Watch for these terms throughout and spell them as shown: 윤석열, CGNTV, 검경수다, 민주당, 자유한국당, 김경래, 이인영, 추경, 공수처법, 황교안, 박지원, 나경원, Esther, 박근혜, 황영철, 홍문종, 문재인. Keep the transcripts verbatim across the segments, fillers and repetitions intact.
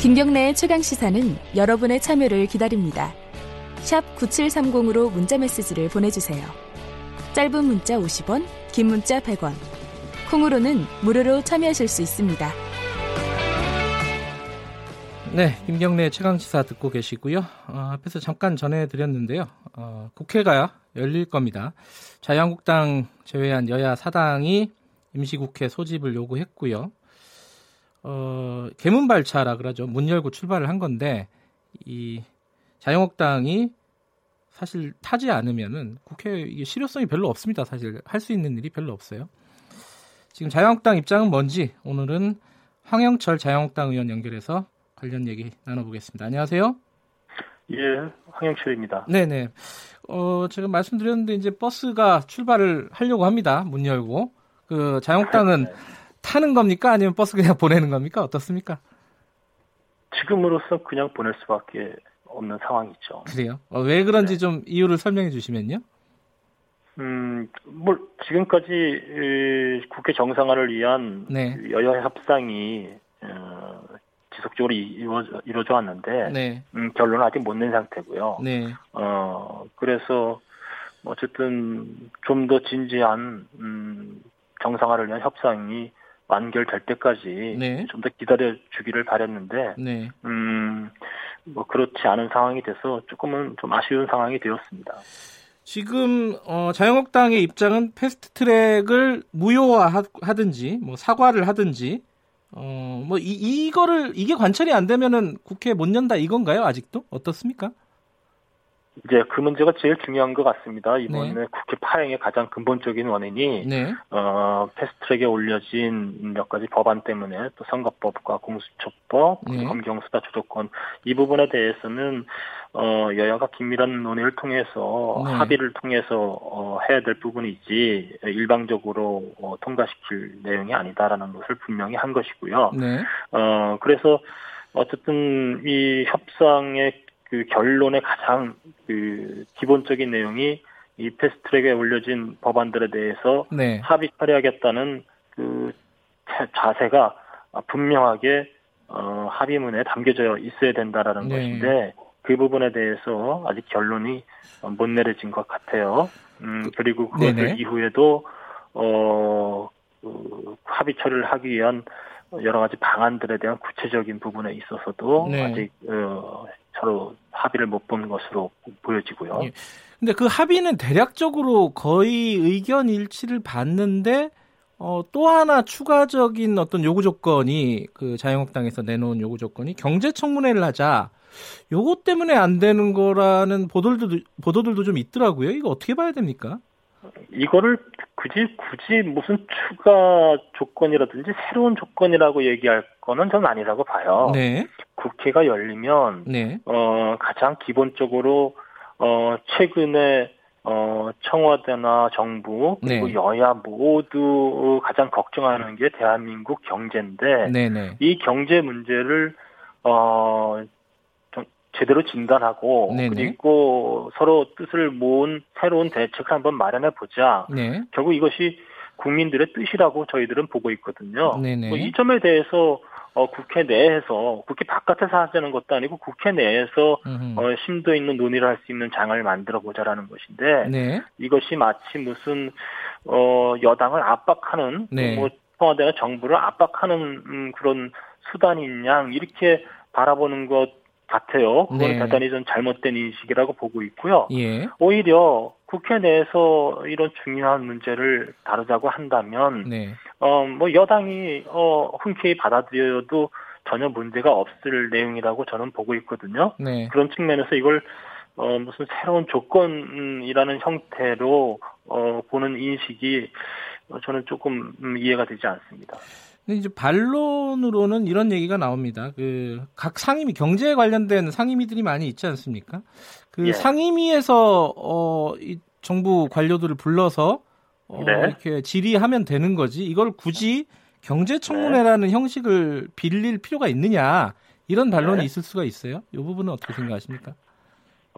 김경래의 최강시사는 여러분의 참여를 기다립니다. 샵 구칠삼공으로 문자메시지를 보내주세요. 짧은 문자 오십 원, 긴 문자 백 원. 콩으로는 무료로 참여하실 수 있습니다. 네, 김경래 최강시사 듣고 계시고요. 어, 앞에서 잠깐 전해드렸는데요. 어, 국회가 열릴 겁니다. 자유한국당 제외한 여야 사당이 임시국회 소집을 요구했고요. 어, 개문발차라 그러죠. 문 열고 출발을 한 건데 이 자유한국당이 사실 타지 않으면은 국회 이게 실효성이 별로 없습니다. 사실 할 수 있는 일이 별로 없어요. 지금 자유한국당 입장은 뭔지 오늘은 황영철 자유한국당 의원 연결해서 관련 얘기 나눠보겠습니다. 안녕하세요. 예, 황영철입니다. 네네. 어, 제가 말씀드렸는데 이제 버스가 출발을 하려고 합니다. 문 열고 그 자유한국당은 네. 타는 겁니까? 아니면 버스 그냥 보내는 겁니까? 어떻습니까? 지금으로서 그냥 보낼 수밖에 없는 상황이죠. 그래요? 어, 왜 그런지 네. 좀 이유를 설명해 주시면요. 음, 뭐 지금까지 국회 정상화를 위한 네. 여야 협상이 어, 지속적으로 이루어져, 이루어져 왔는데 네. 음, 결론은 아직 못 낸 상태고요. 네. 어, 그래서 어쨌든 좀 더 진지한 음, 정상화를 위한 협상이 완결될 때까지 네. 좀 더 기다려주기를 바랬는데 네. 음, 뭐 그렇지 않은 상황이 돼서 조금은 좀 아쉬운 상황이 되었습니다. 지금 어, 자유한국당의 입장은 패스트트랙을 무효화하든지 뭐 사과를 하든지 어, 뭐 이, 이거를 이게 관철이 안 되면은 국회 못 연다 이건가요? 아직도? 어떻습니까? 이제 그 문제가 제일 중요한 것 같습니다. 이번에 네. 국회 파행의 가장 근본적인 원인이 네. 어, 패스트트랙에 올려진 몇 가지 법안 때문에 또 선거법과 공수처법, 네. 검경수다 조정권 이 부분에 대해서는 어, 여야가 긴밀한 논의를 통해서 네. 합의를 통해서 어, 해야 될 부분이지 일방적으로 어, 통과시킬 내용이 아니다라는 것을 분명히 한 것이고요. 네. 어, 그래서 어쨌든 이 협상의 그 결론의 가장 그 기본적인 내용이 이 패스트트랙에 올려진 법안들에 대해서 네. 합의 처리하겠다는 그 자세가 분명하게 어, 합의문에 담겨져 있어야 된다라는 네. 것인데 그 부분에 대해서 아직 결론이 못 내려진 것 같아요. 음, 그리고 그 이후에도 어, 그 합의 처리를 하기 위한 여러 가지 방안들에 대한 구체적인 부분에 있어서도 네. 아직 어, 서로 합의를 못 본 것으로 보여지고요. 그런데 그 합의는 대략적으로 거의 의견 일치를 봤는데 어, 또 하나 추가적인 어떤 요구 조건이 그 자유한국당에서 내놓은 요구 조건이 경제 청문회를 하자. 요것 때문에 안 되는 거라는 보도들도 보도들도 좀 있더라고요. 이거 어떻게 봐야 됩니까? 이거를 굳이 굳이 무슨 추가 조건이라든지 새로운 조건이라고 얘기할 거는 저는 아니라고 봐요. 네. 국회가 열리면 네. 어, 가장 기본적으로 어, 최근에 어, 청와대나 정부 그리고 네. 여야 모두 가장 걱정하는 게 대한민국 경제인데 네, 네. 이 경제 문제를 어, 좀 제대로 진단하고 네, 그리고 네. 서로 뜻을 모은 새로운 대책을 한번 마련해 보자. 네. 결국 이것이 국민들의 뜻이라고 저희들은 보고 있거든요. 네, 네. 이 점에 대해서 어, 국회 내에서, 국회 바깥에서 하자는 것도 아니고 국회 내에서 어, 심도 있는 논의를 할 수 있는 장을 만들어 보자라는 것인데 네. 이것이 마치 무슨 어, 여당을 압박하는 네. 뭐, 청와대나 정부를 압박하는 음, 그런 수단인 양 이렇게 바라보는 것 같아요. 그건 네. 대단히 좀 잘못된 인식이라고 보고 있고요. 예. 오히려 국회 내에서 이런 중요한 문제를 다루자고 한다면 네. 어, 뭐 여당이 어, 흔쾌히 받아들여도 전혀 문제가 없을 내용이라고 저는 보고 있거든요. 네. 그런 측면에서 이걸 어, 무슨 새로운 조건이라는 형태로 어, 보는 인식이 저는 조금 이해가 되지 않습니다. 근데 이제 반론으로는 이런 얘기가 나옵니다. 그 각 상임위 경제에 관련된 상임위들이 많이 있지 않습니까? 그 예. 상임위에서 어, 이 정부 관료들을 불러서 어, 네. 이렇게 질의하면 되는 거지. 이걸 굳이 경제청문회라는 네. 형식을 빌릴 필요가 있느냐 이런 반론이 네. 있을 수가 있어요. 이 부분은 어떻게 생각하십니까?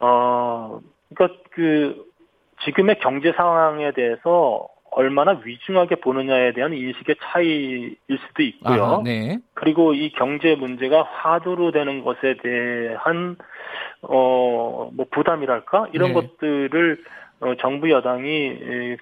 어, 그러니까 그 지금의 경제 상황에 대해서 얼마나 위중하게 보느냐에 대한 인식의 차이일 수도 있고요. 아, 네. 그리고 이 경제 문제가 화두로 되는 것에 대한 어, 뭐 부담이랄까? 이런 네. 것들을 어, 정부 여당이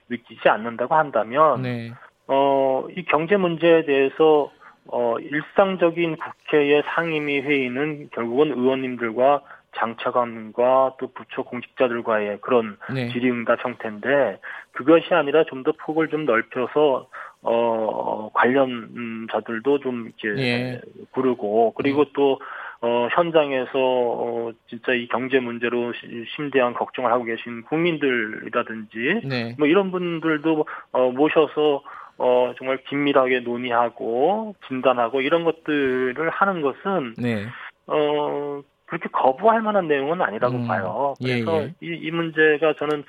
느끼지 않는다고 한다면 네. 어, 이 경제 문제에 대해서 어, 일상적인 국회의 상임위 회의는 결국은 의원님들과 장차관과 또 부처 공직자들과의 그런 네. 질의응답 형태인데 그것이 아니라 좀 더 폭을 좀 넓혀서 어, 관련자들도 좀 이렇게 예. 부르고 그리고 네. 또 어, 현장에서 어, 진짜 이 경제 문제로 시, 심대한 걱정을 하고 계신 국민들이라든지 네. 뭐 이런 분들도 어, 모셔서 어, 정말 긴밀하게 논의하고 진단하고 이런 것들을 하는 것은 네. 어. 그렇게 거부할 만한 내용은 아니라고 음, 봐요. 그래서 예, 예. 이, 이 문제가 저는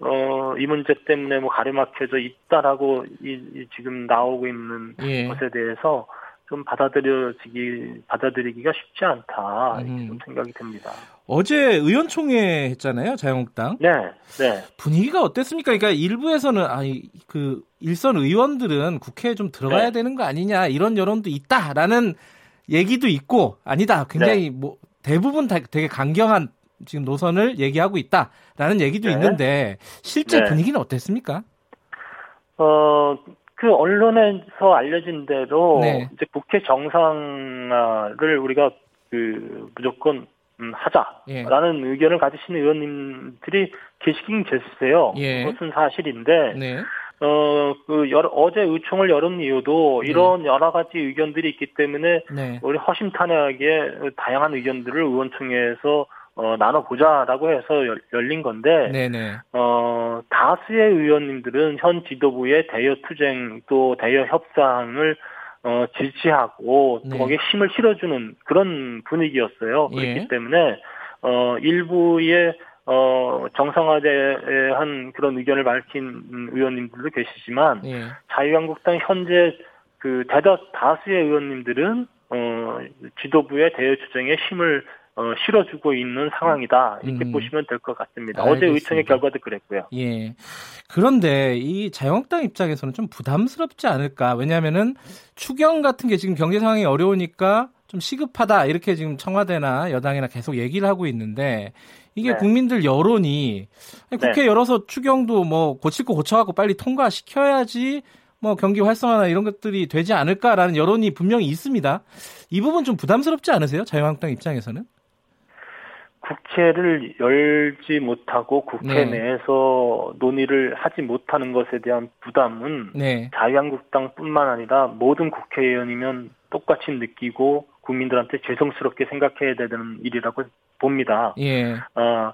어, 이 문제 때문에 뭐 가려막혀져 있다라고 이, 이 지금 나오고 있는 예. 것에 대해서 좀 받아들여지기 받아들이기가 쉽지 않다 음. 이렇게 좀 생각이 듭니다. 어제 의원총회 했잖아요, 자유한국당. 네, 네. 분위기가 어땠습니까? 그러니까 일부에서는 아니 그 일선 의원들은 국회에 좀 들어가야 네. 되는 거 아니냐 이런 여론도 있다라는 얘기도 있고 아니다. 굉장히 네. 뭐. 대부분 다 되게 강경한 지금 노선을 얘기하고 있다라는 얘기도 네. 있는데 실제 네. 분위기는 어땠습니까? 어, 그 언론에서 알려진 대로 네. 이제 국회 정상화를 우리가 그 무조건 음, 하자라는 예. 의견을 가지시는 의원님들이 계시긴 계시세요. 예. 그것은 사실인데. 네. 어, 그, 여러, 어제 의총을 열은 이유도 이런 네. 여러 가지 의견들이 있기 때문에 네. 우리 허심탄회하게 다양한 의견들을 의원총회에서 어, 나눠보자라고 해서 열, 열린 건데, 네네. 어, 다수의 의원님들은 현 지도부의 대여 투쟁 또 대여 협상을 어, 지지하고 네. 또 거기에 힘을 실어주는 그런 분위기였어요. 그렇기 예. 때문에, 어, 일부의 어, 정상화대한 그런 의견을 밝힌 의원님들도 계시지만, 예. 자유한국당 현재 그 대다, 다수의 의원님들은, 어, 지도부의 대여투쟁에 힘을, 어, 실어주고 있는 상황이다. 이렇게 음. 보시면 될 것 같습니다. 알겠습니다. 어제 의총의 결과도 그랬고요. 예. 그런데 이 자유한국당 입장에서는 좀 부담스럽지 않을까. 왜냐면은 추경 같은 게 지금 경제 상황이 어려우니까 좀 시급하다. 이렇게 지금 청와대나 여당이나 계속 얘기를 하고 있는데, 이게 네. 국민들 여론이 국회 네. 열어서 추경도 뭐 고칠 거 고쳐갖고 빨리 통과시켜야지 뭐 경기 활성화나 이런 것들이 되지 않을까라는 여론이 분명히 있습니다. 이 부분 좀 부담스럽지 않으세요? 자유한국당 입장에서는? 국회를 열지 못하고 국회 네. 내에서 논의를 하지 못하는 것에 대한 부담은 네. 자유한국당뿐만 아니라 모든 국회의원이면 똑같이 느끼고 국민들한테 죄송스럽게 생각해야 되는 일이라고 봅니다. 예. 어,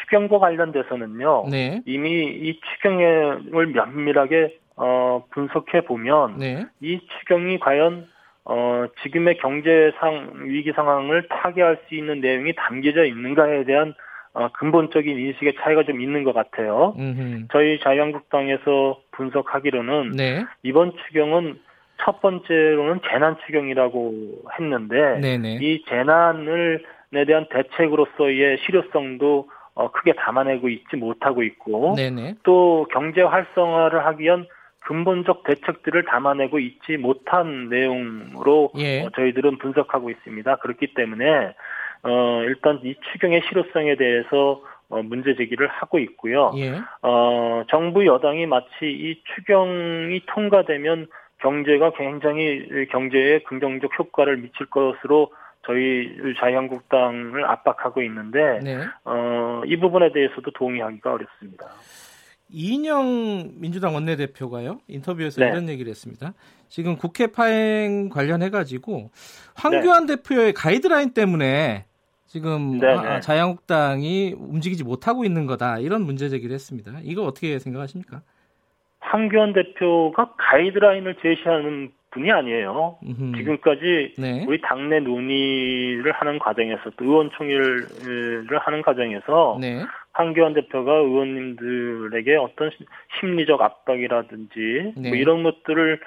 추경과 관련돼서는요. 네. 이미 이 추경을 면밀하게 어, 분석해 보면 네. 이 추경이 과연 어, 지금의 경제상 위기 상황을 타개할 수 있는 내용이 담겨져 있는가에 대한 어, 근본적인 인식의 차이가 좀 있는 것 같아요. 음흠. 저희 자유한국당에서 분석하기로는 네. 이번 추경은 첫 번째로는 재난 추경이라고 했는데 네네. 이 재난을 에 대한 대책으로서의 실효성도 어, 크게 담아내고 있지 못하고 있고 네네. 또 경제 활성화를 하기 위한 근본적 대책들을 담아내고 있지 못한 내용으로 예. 어, 저희들은 분석하고 있습니다. 그렇기 때문에 어, 일단 이 추경의 실효성에 대해서 어, 문제 제기를 하고 있고요. 예. 어, 정부 여당이 마치 이 추경이 통과되면 경제가 굉장히 경제에 긍정적 효과를 미칠 것으로 저희 자유한국당을 압박하고 있는데 네. 어, 이 부분에 대해서도 동의하기가 어렵습니다. 이인영 민주당 원내대표가요 인터뷰에서 네. 이런 얘기를 했습니다. 지금 국회 파행 관련해가지고 황교안 네. 대표의 가이드라인 때문에 지금 네, 네. 자유한국당이 움직이지 못하고 있는 거다 이런 문제 제기를 했습니다. 이거 어떻게 생각하십니까? 황교안 대표가 가이드라인을 제시하는 분이 아니에요. 음흠. 지금까지 네. 우리 당내 논의를 하는 과정에서 또 의원총회를 하는 과정에서 네. 황교안 대표가 의원님들에게 어떤 심리적 압박이라든지 네. 뭐 이런 것들을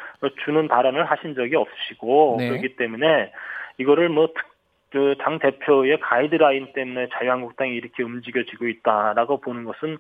주는 발언을 하신 적이 없으시고 네. 그렇기 때문에 이거를 뭐 그 당 대표의 가이드라인 때문에 자유한국당이 이렇게 움직여지고 있다라고 보는 것은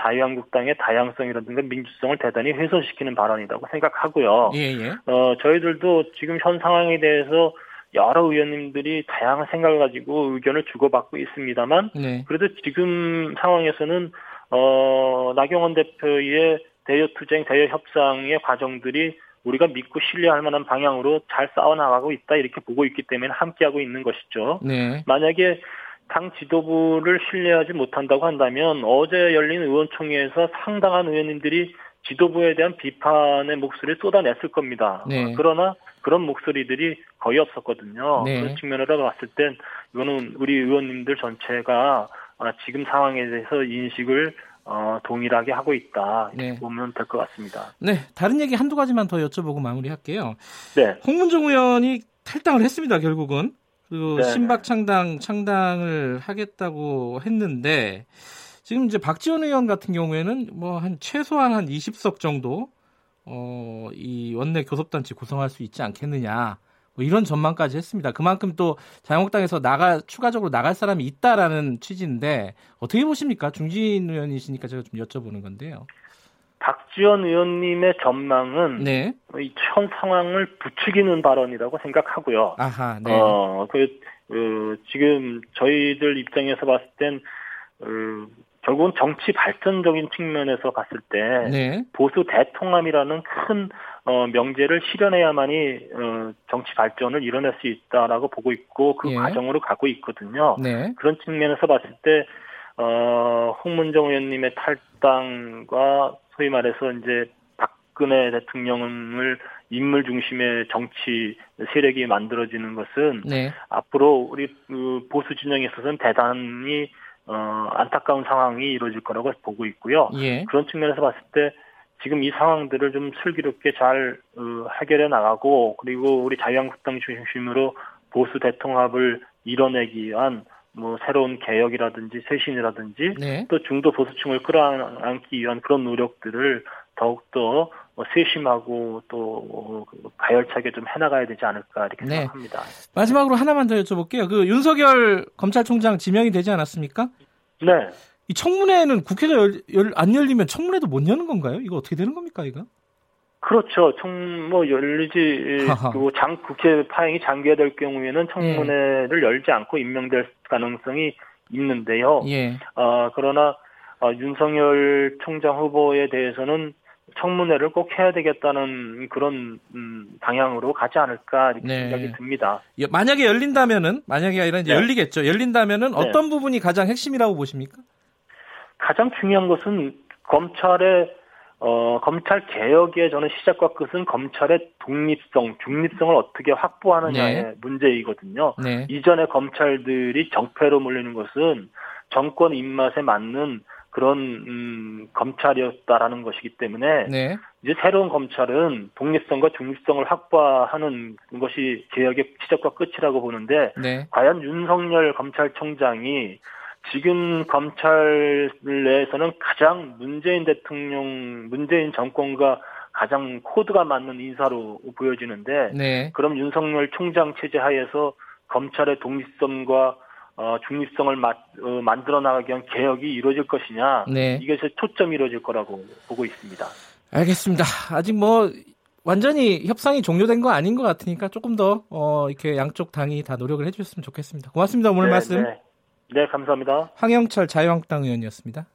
자유한국당의 다양성이라든가 민주성을 대단히 훼손시키는 발언이라고 생각하고요. 예, 예. 어, 저희들도 지금 현 상황에 대해서 여러 의원님들이 다양한 생각을 가지고 의견을 주고받고 있습니다만, 네. 그래도 지금 상황에서는 어, 나경원 대표의 대여투쟁, 대여협상의 과정들이 우리가 믿고 신뢰할 만한 방향으로 잘 싸워나가고 있다 이렇게 보고 있기 때문에 함께하고 있는 것이죠. 네. 만약에 당 지도부를 신뢰하지 못한다고 한다면 어제 열린 의원총회에서 상당한 의원님들이 지도부에 대한 비판의 목소리를 쏟아냈을 겁니다. 네. 그러나 그런 목소리들이 거의 없었거든요. 네. 그런 측면으로 봤을 땐 이거는 우리 의원님들 전체가 지금 상황에 대해서 인식을 어, 동일하게 하고 있다. 이렇게 네. 보면 될 것 같습니다. 네. 다른 얘기 한두 가지만 더 여쭤보고 마무리할게요. 네. 홍문종 의원이 탈당을 했습니다. 결국은. 그리고 네네. 신박창당 창당을 하겠다고 했는데 지금 이제 박지원 의원 같은 경우에는 뭐 한 최소한 한 이십 석 정도 어, 이 원내 교섭단체 구성할 수 있지 않겠느냐. 뭐 이런 전망까지 했습니다. 그만큼 또 자유한국당에서 나가 추가적으로 나갈 사람이 있다라는 취지인데 어떻게 보십니까? 중진 의원이시니까 제가 좀 여쭤보는 건데요. 박지원 의원님의 전망은 네. 이 현 상황을 부추기는 발언이라고 생각하고요. 아하, 네. 어, 그, 그 지금 저희들 입장에서 봤을 땐 그, 결국은 정치 발전적인 측면에서 봤을 때 네. 보수 대통합이라는 큰 어, 명제를 실현해야만이 어, 정치 발전을 이뤄낼 수 있다라고 보고 있고 그 예. 과정으로 가고 있거든요. 네. 그런 측면에서 봤을 때 어, 홍문종 의원님의 탈당과 소위 말해서 이제 박근혜 대통령을 인물 중심의 정치 세력이 만들어지는 것은 네. 앞으로 우리 그 보수 진영에 있어서는 대단히 어, 안타까운 상황이 이루어질 거라고 보고 있고요. 예. 그런 측면에서 봤을 때 지금 이 상황들을 좀 슬기롭게 잘 어, 해결해 나가고 그리고 우리 자유한국당 중심으로 보수 대통합을 이뤄내기 위한 뭐 새로운 개혁이라든지 쇄신이라든지 네. 또 중도 보수층을 끌어안기 위한 그런 노력들을 더욱더 세심하고 또 가열차게 좀 해나가야 되지 않을까 이렇게 네. 생각합니다. 마지막으로 하나만 더 여쭤볼게요. 그 윤석열 검찰총장 지명이 되지 않았습니까? 네. 이 청문회는 국회가 열, 열, 안 열리면 청문회도 못 여는 건가요? 이거 어떻게 되는 겁니까, 이거? 그렇죠. 청, 뭐 열리지, 그 장, 국회 파행이 장기화될 경우에는 청문회를 예. 열지 않고 임명될 가능성이 있는데요. 예. 어, 그러나 어, 윤석열 총장 후보에 대해서는 청문회를 꼭 해야 되겠다는 그런 음, 방향으로 가지 않을까 이렇게 네. 생각이 듭니다. 예, 만약에 열린다면은 만약이 아니라 이제 네. 열리겠죠. 열린다면은 네. 어떤 부분이 가장 핵심이라고 보십니까? 가장 중요한 것은 검찰의 어, 검찰 개혁의 저는 시작과 끝은 검찰의 독립성, 중립성을 어떻게 확보하느냐의 네. 문제이거든요. 네. 이전에 검찰들이 정패로 몰리는 것은 정권 입맛에 맞는 그런 음, 검찰이었다라는 것이기 때문에 네. 이제 새로운 검찰은 독립성과 중립성을 확보하는 것이 개혁의 시작과 끝이라고 보는데 네. 과연 윤석열 검찰총장이 지금 검찰 내에서는 가장 문재인 대통령, 문재인 정권과 가장 코드가 맞는 인사로 보여지는데 네. 그럼 윤석열 총장 체제 하에서 검찰의 독립성과 어, 중립성을 마, 어, 만들어 나가기 위한 개혁이 이루어질 것이냐 네. 이것에 초점이 이루어질 거라고 보고 있습니다. 알겠습니다. 아직 뭐 완전히 협상이 종료된 거 아닌 것 같으니까 조금 더 어, 이렇게 양쪽 당이 다 노력을 해주셨으면 좋겠습니다. 고맙습니다. 오늘 네, 말씀. 네. 네, 감사합니다. 황영철 자유한국당 의원이었습니다.